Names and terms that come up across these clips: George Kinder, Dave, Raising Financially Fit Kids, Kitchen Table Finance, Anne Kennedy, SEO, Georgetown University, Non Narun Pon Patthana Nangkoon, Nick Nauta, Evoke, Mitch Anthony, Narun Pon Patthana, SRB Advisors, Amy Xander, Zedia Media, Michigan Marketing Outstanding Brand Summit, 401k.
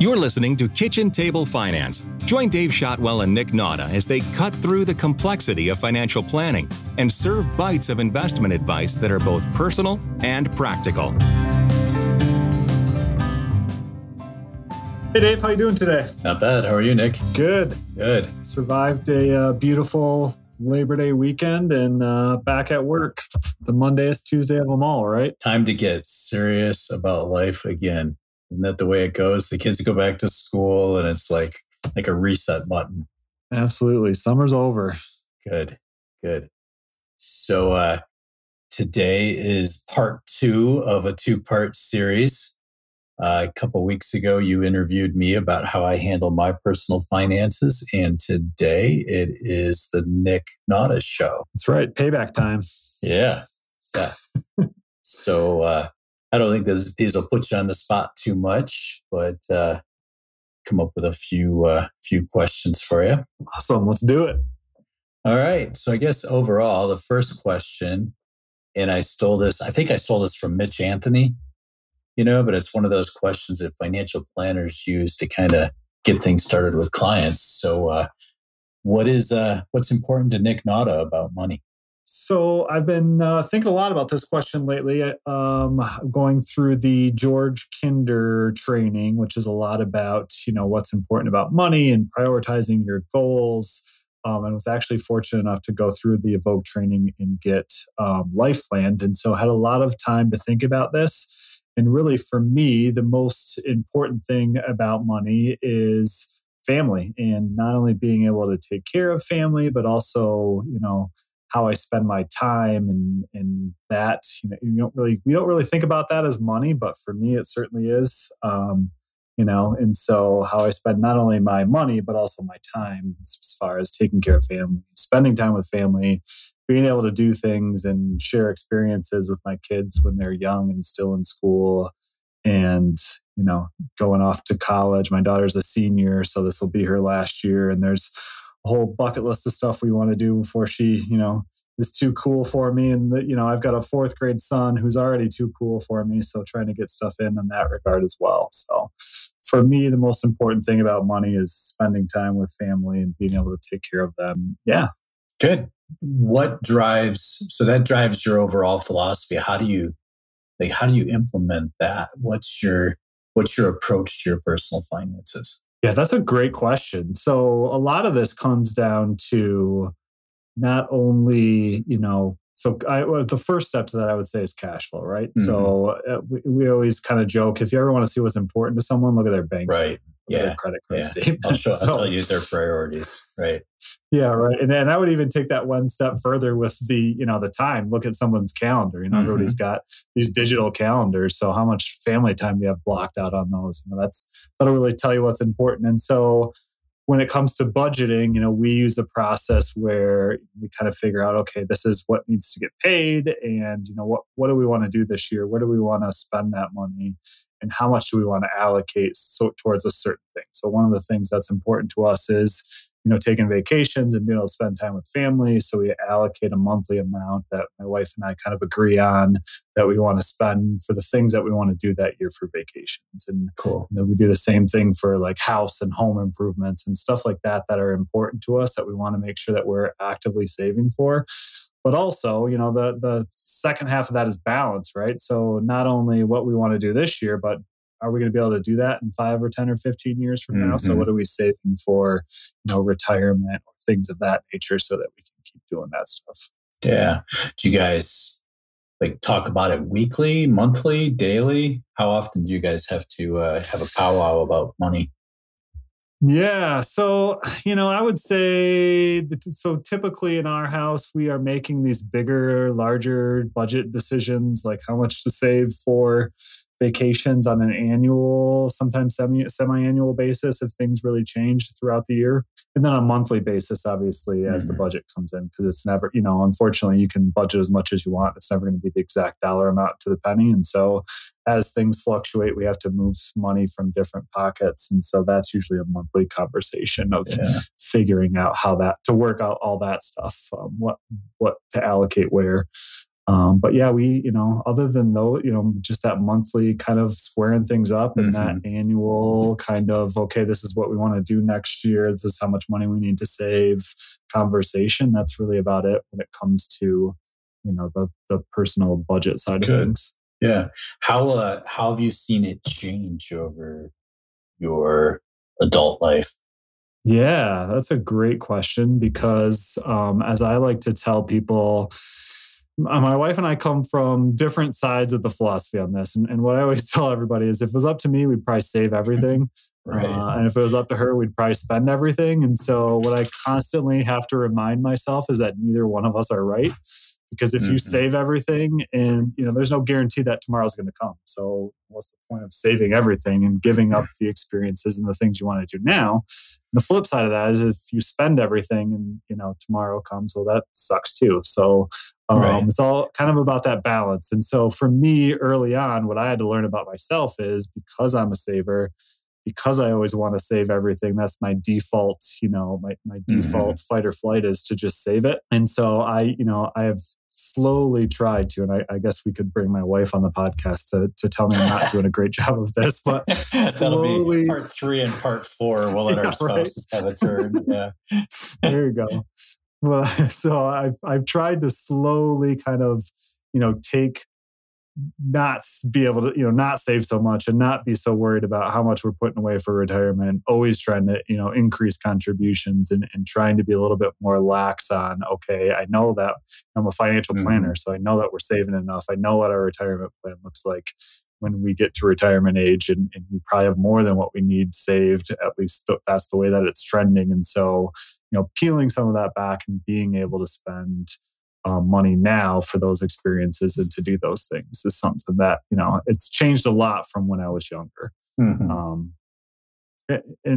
You're listening to Kitchen Table Finance. Join Dave Shotwell and Nick Nauta as they cut through the complexity of financial planning and serve bites of investment advice that are both personal and practical. Hey Dave, how you doing today? Not bad. How are you, Nick? Good. Survived a beautiful Labor Day weekend and back at work. The Mondayest Tuesday of them all, right? Time to get serious about life again. Isn't that the way it goes? The kids go back to school and it's like a reset button. Absolutely. Summer's over. Good. So today is part two of a two-part series. A couple weeks ago, you interviewed me about how I handle my personal finances. And today it is the Nick Nauta show. That's right. Payback time. Yeah. So I don't think these will put you on the spot too much, but come up with a few questions for you. Awesome. Let's do it. All right. So I guess overall, the first question, and I think I stole this from Mitch Anthony. But it's one of those questions that financial planners use to kind of get things started with clients. So what's important to Nick Nauta about money? So I've been thinking a lot about this question lately. Going through the George Kinder training, which is a lot about, what's important about money and prioritizing your goals. And was actually fortunate enough to go through the Evoke training and get life planned. And so I had a lot of time to think about this. And really, for me, the most important thing about money is family, and not only being able to take care of family, but also, how I spend my time and that. We don't really think about that as money, but for me, it certainly is. And so how I spend not only my money, but also my time as far as taking care of family, spending time with family, being able to do things and share experiences with my kids when they're young and still in school and, going off to college. My daughter's a senior, so this will be her last year. And there's a whole bucket list of stuff we want to do before she, is too cool for me. And, I've got a 4th grade son who's already too cool for me. So trying to get stuff in that regard as well. So for me, the most important thing about money is spending time with family and being able to take care of them. Yeah. Good. That drives your overall philosophy. How do you implement that? What's your approach to your personal finances? Yeah, that's a great question. So a lot of this comes down to not only, the first step to that I would say is cash flow, right? Mm-hmm. So we always kind of joke, if you ever want to see what's important to someone, look at their bank statement. Yeah. Their credit card statement. I'll tell you their priorities, right? Yeah, right. And then I would even take that one step further with the, the time. Look at someone's calendar. Mm-hmm. Everybody's got these digital calendars. So how much family time do you have blocked out on those? That'll really tell you what's important. And so when it comes to budgeting, we use a process where we kind of figure out, okay, this is what needs to get paid, and what do we want to do this year? Where do we want to spend that money? And how much do we want to allocate towards a certain thing? So one of the things that's important to us is, taking vacations and being able to spend time with family. So we allocate a monthly amount that my wife and I kind of agree on that we want to spend for the things that we want to do that year for vacations. And cool. Then we do the same thing for house and home improvements and stuff like that are important to us that we want to make sure that we're actively saving for. But also, the second half of that is balance, right? So not only what we want to do this year, but are we going to be able to do that in 5 or 10 or 15 years from now? Mm-hmm. So what are we saving for, retirement or things of that nature so that we can keep doing that stuff? Yeah. Do you guys talk about it weekly, monthly, daily? How often do you guys have to have a powwow about money? Yeah. So, I would say, typically in our house, we are making these bigger, larger budget decisions, like how much to save for vacations on an annual, sometimes semi-annual basis if things really change throughout the year. And then on a monthly basis, obviously, as the budget comes in, because it's never, unfortunately, you can budget as much as you want. It's never going to be the exact dollar amount to the penny. And so as things fluctuate, we have to move money from different pockets. And so that's usually a monthly conversation of figuring out how to work out all that stuff, what to allocate where. But yeah, we, you know, other than though, you know, just that monthly kind of squaring things up and that annual kind of, okay, this is what we want to do next year. This is how much money we need to save conversation. That's really about it when it comes to, you know, the personal budget side of things. Yeah. How have you seen it change over your adult life? Yeah, that's a great question because as I like to tell people, my wife and I come from different sides of the philosophy on this. And what I always tell everybody is if it was up to me, we'd probably save everything. Right. And if it was up to her, we'd probably spend everything. And so what I constantly have to remind myself is that neither one of us are right. Because if you save everything and, you know, there's no guarantee that tomorrow's going to come. So what's the point of saving everything and giving up the experiences and the things you want to do now? And the flip side of that is if you spend everything and, you know, tomorrow comes, well, that sucks too. So it's all kind of about that balance. And so for me early on, what I had to learn about myself is because I'm a saver, because I always want to save everything, that's my default, you know, my default fight or flight is to just save it. And so I, you know, I have slowly tried to, and I guess we could bring my wife on the podcast to tell me I'm not doing a great job of this, but slowly, that'll be part 3 and part 4. We'll let our spouses have a turn. Yeah. There you go. Well, so I've tried to slowly kind of, you know, not be able to, you know, not save so much and not be so worried about how much we're putting away for retirement, always trying to, you know, increase contributions and trying to be a little bit more lax on, okay, I know that I'm a financial planner, so I know that we're saving enough. I know what our retirement plan looks like when we get to retirement age and we probably have more than what we need saved. At least that's the way that it's trending. And so, you know, peeling some of that back and being able to spend money now for those experiences and to do those things is something that, you know, it's changed a lot from when I was younger. And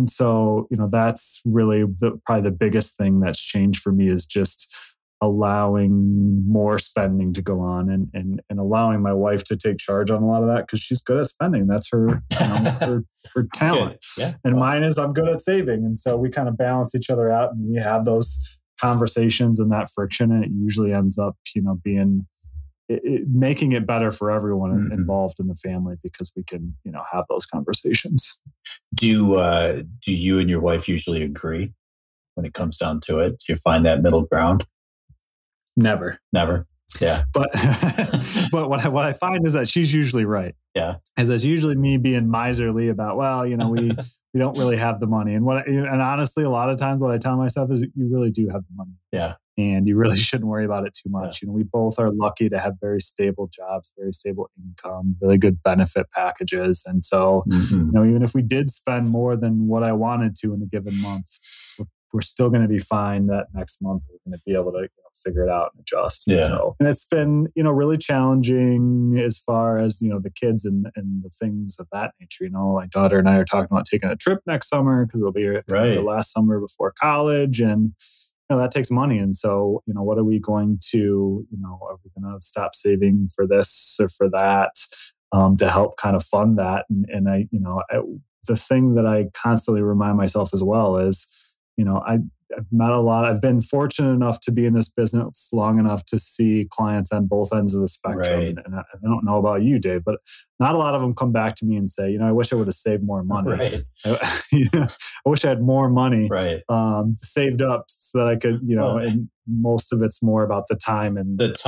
so, you know, that's really probably the biggest thing that's changed for me is just allowing more spending to go on and allowing my wife to take charge on a lot of that because she's good at spending. That's her, you know, her talent. Yeah. And mine is I'm good at saving. And so we kind of balance each other out and we have those conversations and that friction, and it usually ends up, you know, being making it better for everyone involved in the family because we can, you know, have those conversations. Do you and your wife usually agree when it comes down to it? Do you find that middle ground? Never. Yeah. But what I find is that she's usually right. Yeah. As that's usually me being miserly about, well, you know, we don't really have the money. And honestly, a lot of times what I tell myself is you really do have the money. Yeah. And you really shouldn't worry about it too much. Yeah. You know, we both are lucky to have very stable jobs, very stable income, really good benefit packages. And so, you know, even if we did spend more than what I wanted to in a given month, we're still going to be fine that next month. We're going to be able to, you know, figure it out and adjust. Yeah. And it's been, you know, really challenging as far as, you know, the kids and the things of that nature. You know, my daughter and I are talking about taking a trip next summer because it'll be the last summer before college. And, you know, that takes money. And so, you know, what are we going to, you know, are we going to stop saving for this or for that to help kind of fund that? And I, you know, the thing that I constantly remind myself as well is, you know, I've met a lot. I've been fortunate enough to be in this business long enough to see clients on both ends of the spectrum. Right. And I don't know about you, Dave, but not a lot of them come back to me and say, you know, I wish I would have saved more money. Right. I wish I had more money saved up so that I could, you know, and most of it's more about the time and health.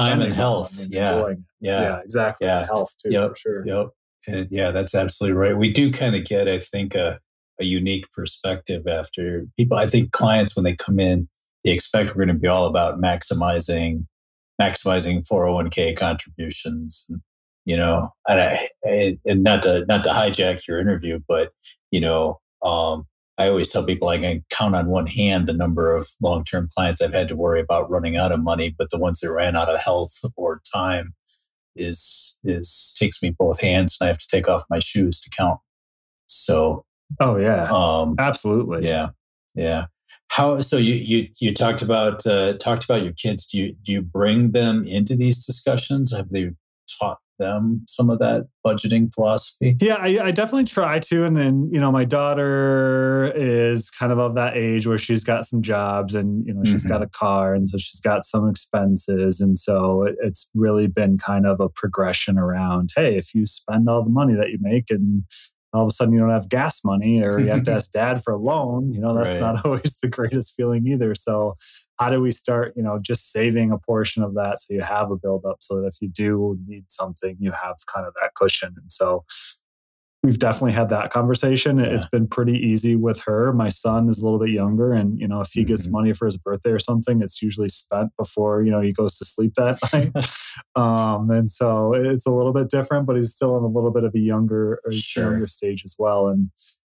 And enjoying it. Yeah, exactly. Yeah. And health too, for sure. Yep. And yeah, that's absolutely right. We do kind of get, I think, a unique perspective after people. I think clients, when they come in, they expect we're going to be all about maximizing 401k contributions, and, you know, and not to hijack your interview, but, you know, I always tell people I can count on one hand the number of long-term clients I've had to worry about running out of money, but the ones that ran out of health or time is takes me both hands, and I have to take off my shoes to count. So. Oh yeah, absolutely. Yeah, yeah. How so? You talked about your kids. Do you bring them into these discussions? Have they taught them some of that budgeting philosophy? Yeah, I definitely try to. And then, you know, my daughter is kind of that age where she's got some jobs and, you know, she's got a car, and so she's got some expenses. And so it's really been kind of a progression around, hey, if you spend all the money that you make and all of a sudden you don't have gas money or you have to ask dad for a loan, you know, that's not always the greatest feeling either. So how do we start, you know, just saving a portion of that so you have a buildup so that if you do need something, you have kind of that cushion. And so we've definitely had that conversation. Yeah. It's been pretty easy with her. My son is a little bit younger, and, you know, if he gets money for his birthday or something, it's usually spent before, you know, he goes to sleep that night. And so it's a little bit different, but he's still in a little bit of a younger stage as well. And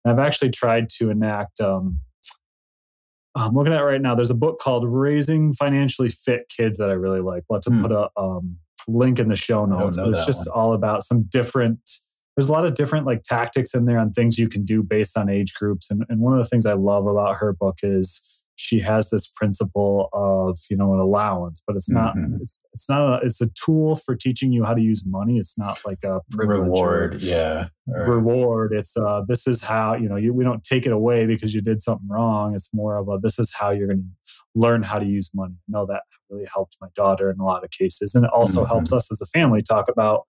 I've actually tried to enact, I'm looking at it right now, there's a book called Raising Financially Fit Kids that I really like. We'll have to put a link in the show notes. It's just all about some different... There's a lot of different like tactics in there on things you can do based on age groups. And one of the things I love about her book is she has this principle of, you know, an allowance, but it's not, it's a tool for teaching you how to use money. It's not like a privilege reward. Yeah. Reward. It's this is how, you know, we don't take it away because you did something wrong. It's more of a, this is how you're going to learn how to use money. I know that really helped my daughter in a lot of cases. And it also helps us as a family talk about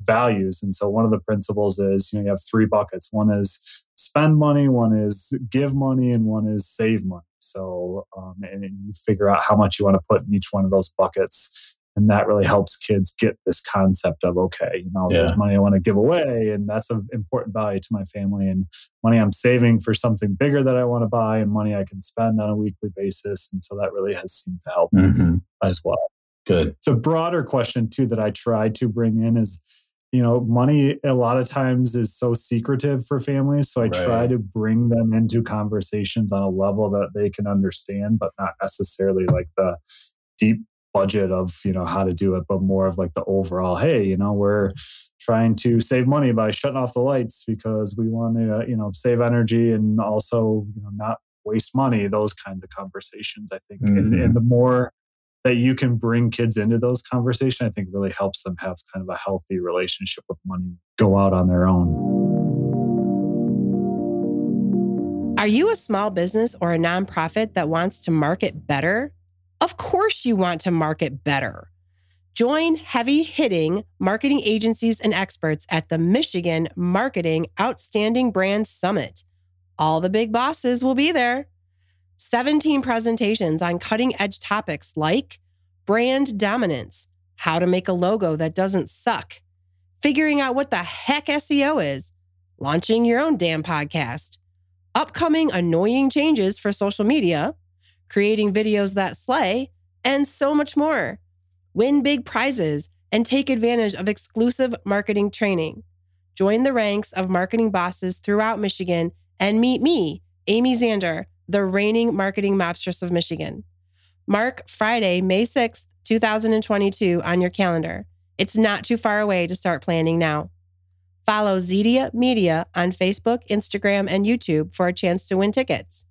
values. And so one of the principles is, you know, you have three buckets. One is spend money, one is give money, and one is save money. So, and you figure out how much you want to put in each one of those buckets. And that really helps kids get this concept of, okay, you know, there's money I want to give away, and that's an important value to my family, and money I'm saving for something bigger that I want to buy, and money I can spend on a weekly basis. And so that really has seemed to help as well. Good. The broader question too that I try to bring in is, you know, money a lot of times is so secretive for families. So I try to bring them into conversations on a level that they can understand, but not necessarily like the deep budget of, you know, how to do it, but more of like the overall, hey, you know, we're trying to save money by shutting off the lights because we want to, you know, save energy and also, you know, not waste money, those kinds of conversations, I think. And the more that you can bring kids into those conversations, I think really helps them have kind of a healthy relationship with money, go out on their own. Are you a small business or a nonprofit that wants to market better? Of course you want to market better. Join heavy-hitting marketing agencies and experts at the Michigan Marketing Outstanding Brand Summit. All the big bosses will be there. 17 presentations on cutting-edge topics like brand dominance, how to make a logo that doesn't suck, figuring out what the heck SEO is, launching your own damn podcast, upcoming annoying changes for social media, creating videos that slay, and so much more. Win big prizes and take advantage of exclusive marketing training. Join the ranks of marketing bosses throughout Michigan and meet me, Amy Xander, the reigning marketing mobstress of Michigan. Mark Friday, May 6th, 2022 on your calendar. It's not too far away to start planning now. Follow Zedia Media on Facebook, Instagram, and YouTube for a chance to win tickets.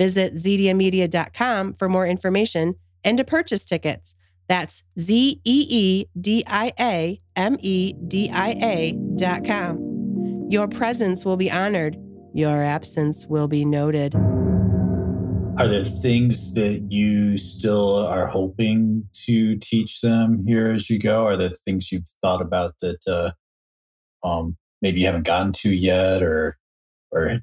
Visit ZediaMedia.com for more information and to purchase tickets. That's ZediaMedia.com. Your presence will be honored. Your absence will be noted. Are there things that you still are hoping to teach them here as you go? Are there things you've thought about that maybe you haven't gotten to yet, or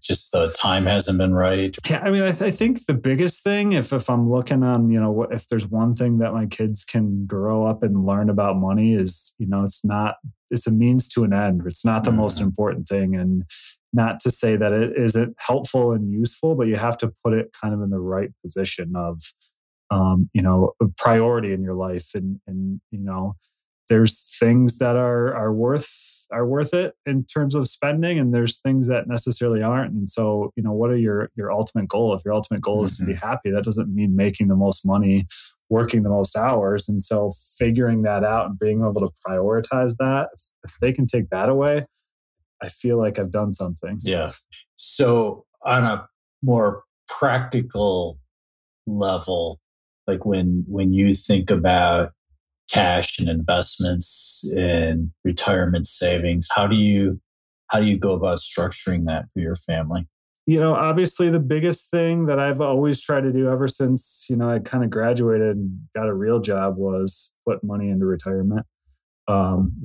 just the time hasn't been right? Yeah, I mean, I think the biggest thing, if I'm looking on, you know, if there's one thing that my kids can grow up and learn about money is, you know, it's a means to an end. It's not the most important thing. And not to say that it isn't helpful and useful, but you have to put it kind of in the right position of, you know, a priority in your life. And you know, there's things that are worth it in terms of spending, and there's things that necessarily aren't. And so, you know, what are your ultimate goal? If your ultimate goal is to be happy, that doesn't mean making the most money, working the most hours. And so figuring that out and being able to prioritize that, if they can take that away, I feel like I've done something. Yeah. So on a more practical level, like when you think about cash and investments and retirement savings? How do you go about structuring that for your family? You know, obviously the biggest thing that I've always tried to do ever since, you know, I kind of graduated and got a real job was put money into retirement. You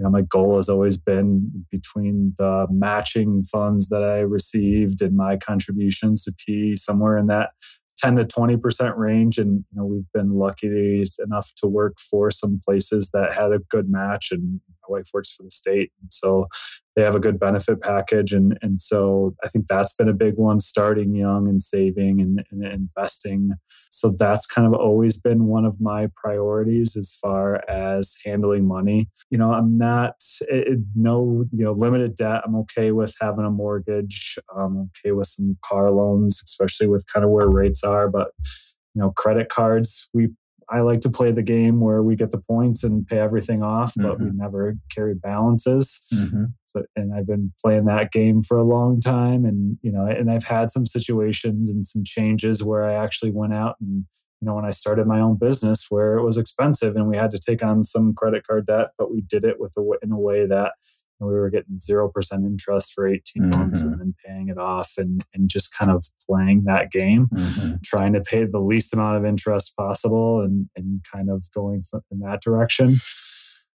know, my goal has always been between the matching funds that I received and my contributions to P somewhere in that 10 to 20% range. And, you know, we've been lucky enough to work for some places that had a good match, and my wife works for the state. And so they have a good benefit package. And so I think that's been a big one, starting young and saving and investing. So that's kind of always been one of my priorities as far as handling money. You know, I'm not, limited debt. I'm okay with having a mortgage. I'm okay with some car loans, especially with kind of where rates are. But, you know, credit cards, I like to play the game where we get the points and pay everything off, but we never carry balances. So, and I've been playing that game for a long time. And, you know, and I've had some situations and some changes where I actually went out and, you know, when I started my own business where it was expensive and we had to take on some credit card debt, but we did it in a way that we were getting 0% interest for 18 months and then paying it off and just kind of playing that game, trying to pay the least amount of interest possible and kind of going in that direction.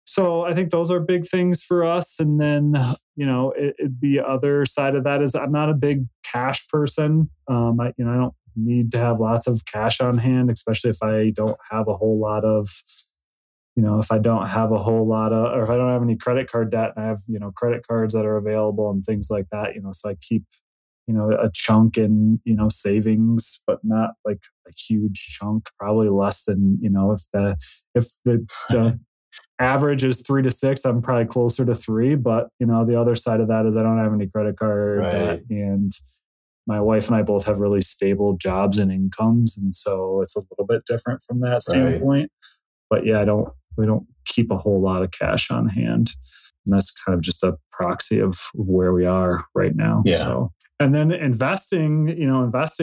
So I think those are big things for us. And then, you know, the other side of that is I'm not a big cash person. I don't need to have lots of cash on hand, especially if I don't have a whole lot of if I don't have any credit card debt and I have, you know, credit cards that are available and things like that, you know, so I keep, you know, a chunk in, you know, savings, but not like a huge chunk, probably less than, you know, if the average is 3 to 6, I'm probably closer to 3, but you know, the other side of that is I don't have any credit card debt, and my wife and I both have really stable jobs and incomes. And so it's a little bit different from that standpoint. But yeah, we don't keep a whole lot of cash on hand. And that's kind of just a proxy of where we are right now. Yeah. So, and then investing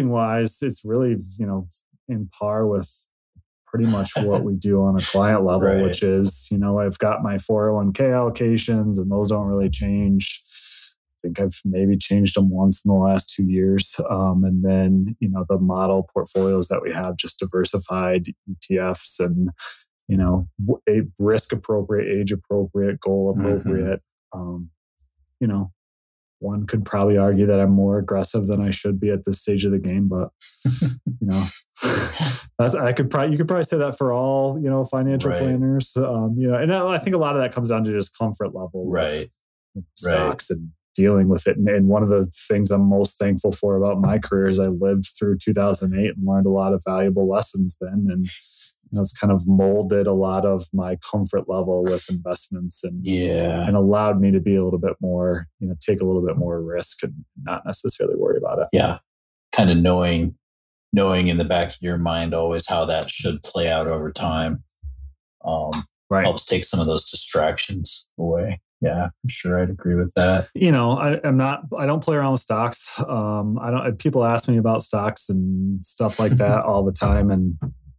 wise, it's really, you know, in par with pretty much what we do on a client level, which is, you know, I've got my 401k allocations and those don't really change. I think I've maybe changed them once in the last 2 years. And then, you know, the model portfolios that we have, just diversified ETFs and, you know, a risk appropriate, age appropriate, goal appropriate. You know, one could probably argue that I'm more aggressive than I should be at this stage of the game, but you know, you could probably say that for all, you know, financial planners. You know, and I think a lot of that comes down to just comfort level, with stocks and dealing with it. And one of the things I'm most thankful for about my career is I lived through 2008 and learned a lot of valuable lessons then, and that's kind of molded a lot of my comfort level with investments and allowed me to be a little bit more, you know, take a little bit more risk and not necessarily worry about it. Yeah. Kind of knowing in the back of your mind always how that should play out over time. Helps take some of those distractions away. Yeah, I'm sure I'd agree with that. You know, I don't play around with stocks. People ask me about stocks and stuff like that all the time. And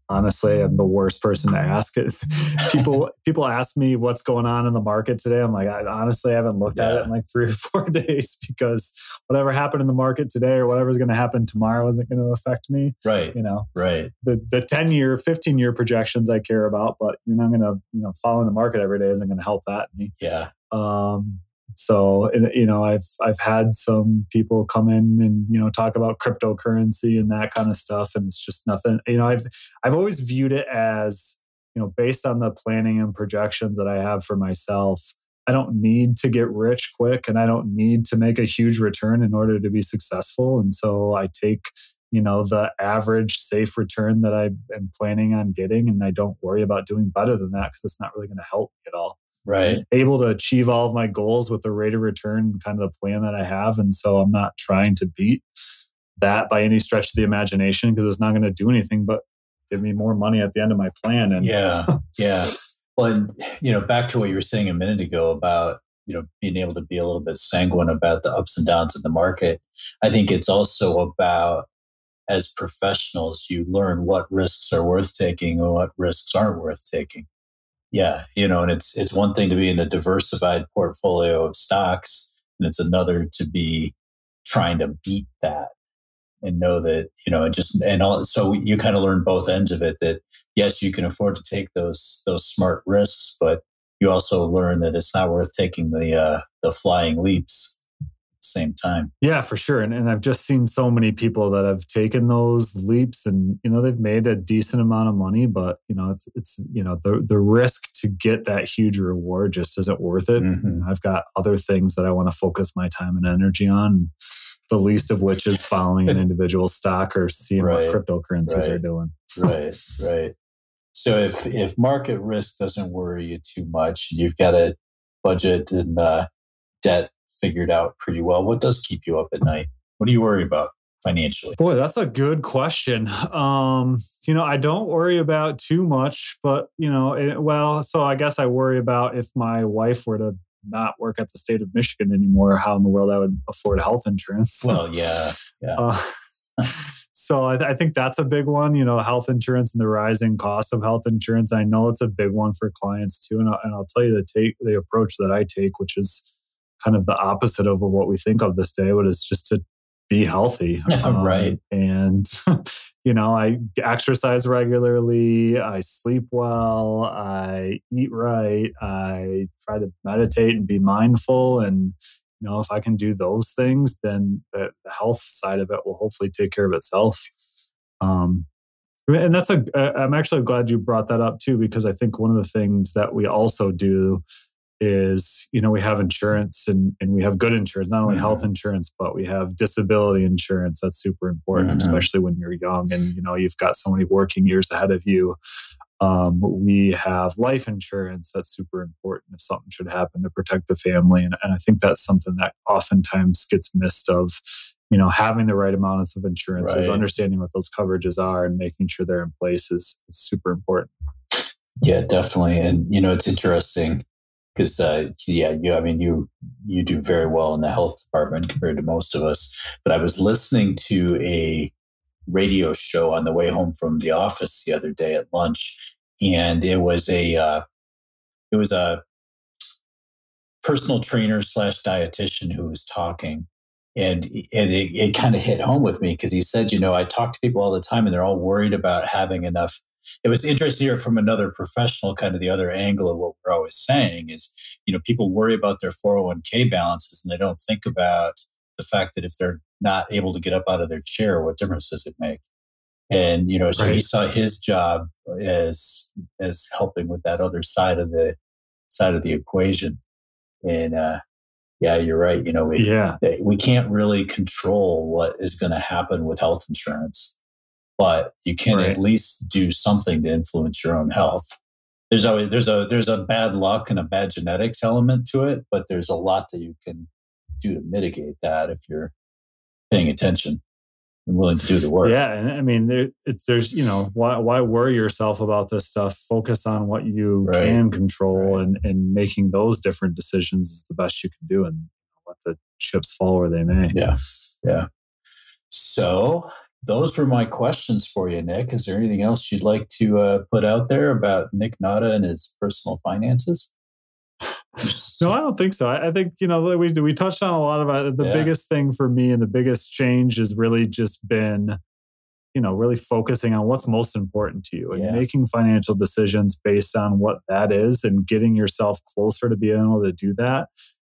honestly, I'm the worst person to ask. People ask me what's going on in the market today. I'm like, I haven't looked at it in like 3 or 4 days, because whatever happened in the market today or whatever's going to happen tomorrow isn't going to affect me. Right. You know, right. The 10 year, 15 year projections I care about, but you're not going to, you know, following the market every day isn't going to help that me. Yeah. So, and, you know, I've had some people come in and, you know, talk about cryptocurrency and that kind of stuff. And it's just nothing, you know, I've always viewed it as, you know, based on the planning and projections that I have for myself, I don't need to get rich quick and I don't need to make a huge return in order to be successful. And so I take, you know, the average safe return that I am planning on getting, and I don't worry about doing better than that because it's not really going to help me at all. Right. I'm able to achieve all of my goals with the rate of return, kind of the plan that I have. And so I'm not trying to beat that by any stretch of the imagination, because it's not going to do anything but give me more money at the end of my plan. And yeah. Well, and, you know, back to what you were saying a minute ago about, you know, being able to be a little bit sanguine about the ups and downs in the market. I think it's also about, as professionals, you learn what risks are worth taking and what risks aren't worth taking. Yeah, you know, and it's one thing to be in a diversified portfolio of stocks, and it's another to be trying to beat that and know that, you know, so you kind of learn both ends of it, that yes, you can afford to take those smart risks, but you also learn that it's not worth taking the flying leaps at the same time. Yeah, for sure. And I've just seen so many people that have taken those leaps and, you know, they've made a decent amount of money, but, you know, it's you know, the risk to get that huge reward just isn't worth it. Mm-hmm. And I've got other things that I want to focus my time and energy on, the least of which is following an individual stock or seeing what cryptocurrencies are doing. Right. So if market risk doesn't worry you too much, you've got a budget and debt figured out pretty well. What does keep you up at night? What do you worry about financially? Boy, that's a good question. You know, I don't worry about too much, but you know, so I guess I worry about if my wife were to not work at the state of Michigan anymore, how in the world I would afford health insurance. Well, yeah. So I think that's a big one, you know, health insurance and the rising cost of health insurance. I know it's a big one for clients too. And I'll tell you the approach that I take, which is kind of the opposite of what we think of this day, but it's just to be healthy. Right. And, you know, I exercise regularly. I sleep well. I eat right. I try to meditate and be mindful. And, you know, if I can do those things, then the health side of it will hopefully take care of itself. And I'm actually glad you brought that up too, because I think one of the things that we also do is, you know, we have insurance and we have good insurance, not only health insurance, but we have disability insurance. That's super important, especially when you're young and, you know, you've got so many working years ahead of you. We have life insurance. That's super important if something should happen to protect the family. And I think that's something that oftentimes gets missed of, you know, having the right amounts of insurance, is understanding what those coverages are and making sure they're in place is super important. Yeah, definitely. And, you know, it's interesting because, you do very well in the health department compared to most of us. But I was listening to a radio show on the way home from the office the other day at lunch, and it was a personal trainer / dietitian who was talking, and it kind of hit home with me because he said, you know, I talk to people all the time and they're all worried about having enough. It was interesting to hear from another professional, kind of the other angle of what we're always saying is, you know, people worry about their 401k balances and they don't think about the fact that if they're not able to get up out of their chair, what difference does it make? And, you know, so he saw his job as helping with that other side of the equation. And, yeah, you're right. You know, we can't really control what is going to happen with health insurance, but you can at least do something to influence your own health. There's always, there's a bad luck and a bad genetics element to it, but there's a lot that you can do to mitigate that if you're paying attention and willing to do the work. Yeah. And I mean, there's, you know, why worry yourself about this stuff? Focus on what you can control and making those different decisions is the best you can do and let the chips fall where they may. Yeah. Yeah. So those were my questions for you, Nick. Is there anything else you'd like to put out there about Nick Nauta and his personal finances? No, I don't think so. I think, you know, we touched on a lot about it. The biggest thing for me and the biggest change has really just been, you know, really focusing on what's most important to you and making financial decisions based on what that is and getting yourself closer to being able to do that.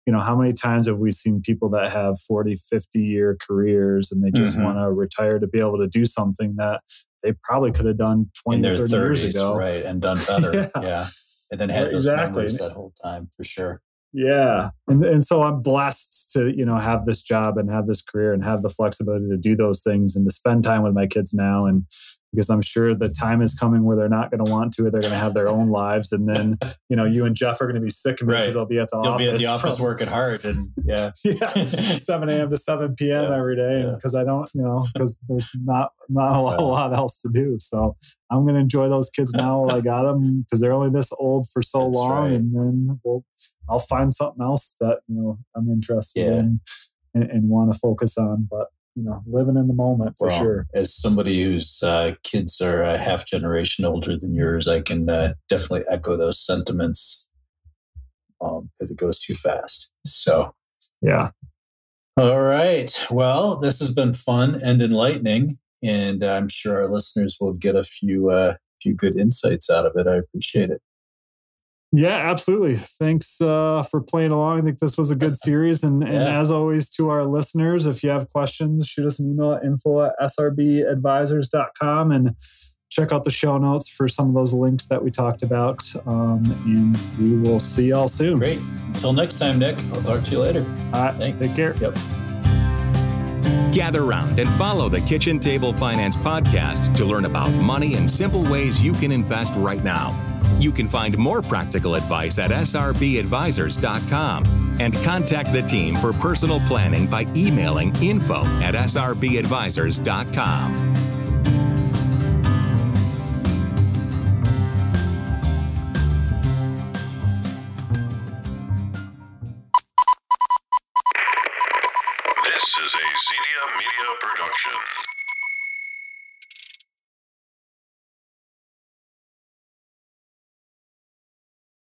You know, how many times have we seen people that have 40, 50-year careers and they just want to retire to be able to do something that they probably could have done 20, 30 years ago. Right, and done better. Yeah. And then had those memories that whole time, for sure. Yeah. And so I'm blessed to, you know, have this job and have this career and have the flexibility to do those things and to spend time with my kids now. And because I'm sure the time is coming where they're not going to want to, or they're going to have their own lives. And then, you know, you and Jeff are going to be sick of me because I'll be at the office. You'll be at the office working hard. And 7 a.m. to 7 p.m. every day. Because because there's not a lot else to do. So I'm going to enjoy those kids now while I got them, because they're only this old for so long. Right. And then I'll find something else that, you know, I'm interested in and want to focus on. But living in the moment for sure. As somebody whose kids are a half generation older than yours, I can definitely echo those sentiments because it goes too fast. So, yeah. All right. Well, this has been fun and enlightening, and I'm sure our listeners will get a few good insights out of it. I appreciate it. Yeah, absolutely. Thanks for playing along. I think this was a good series. And as always, to our listeners, if you have questions, shoot us an email at info@srbadvisors.com and check out the show notes for some of those links that we talked about. And we will see you all soon. Great. Until next time, Nick. I'll talk to you later. All right. Thanks. Take care. Yep. Gather round and follow the Kitchen Table Finance podcast to learn about money and simple ways you can invest right now. You can find more practical advice at srbadvisors.com and contact the team for personal planning by emailing info@srbadvisors.com. This is a Zedia Media production.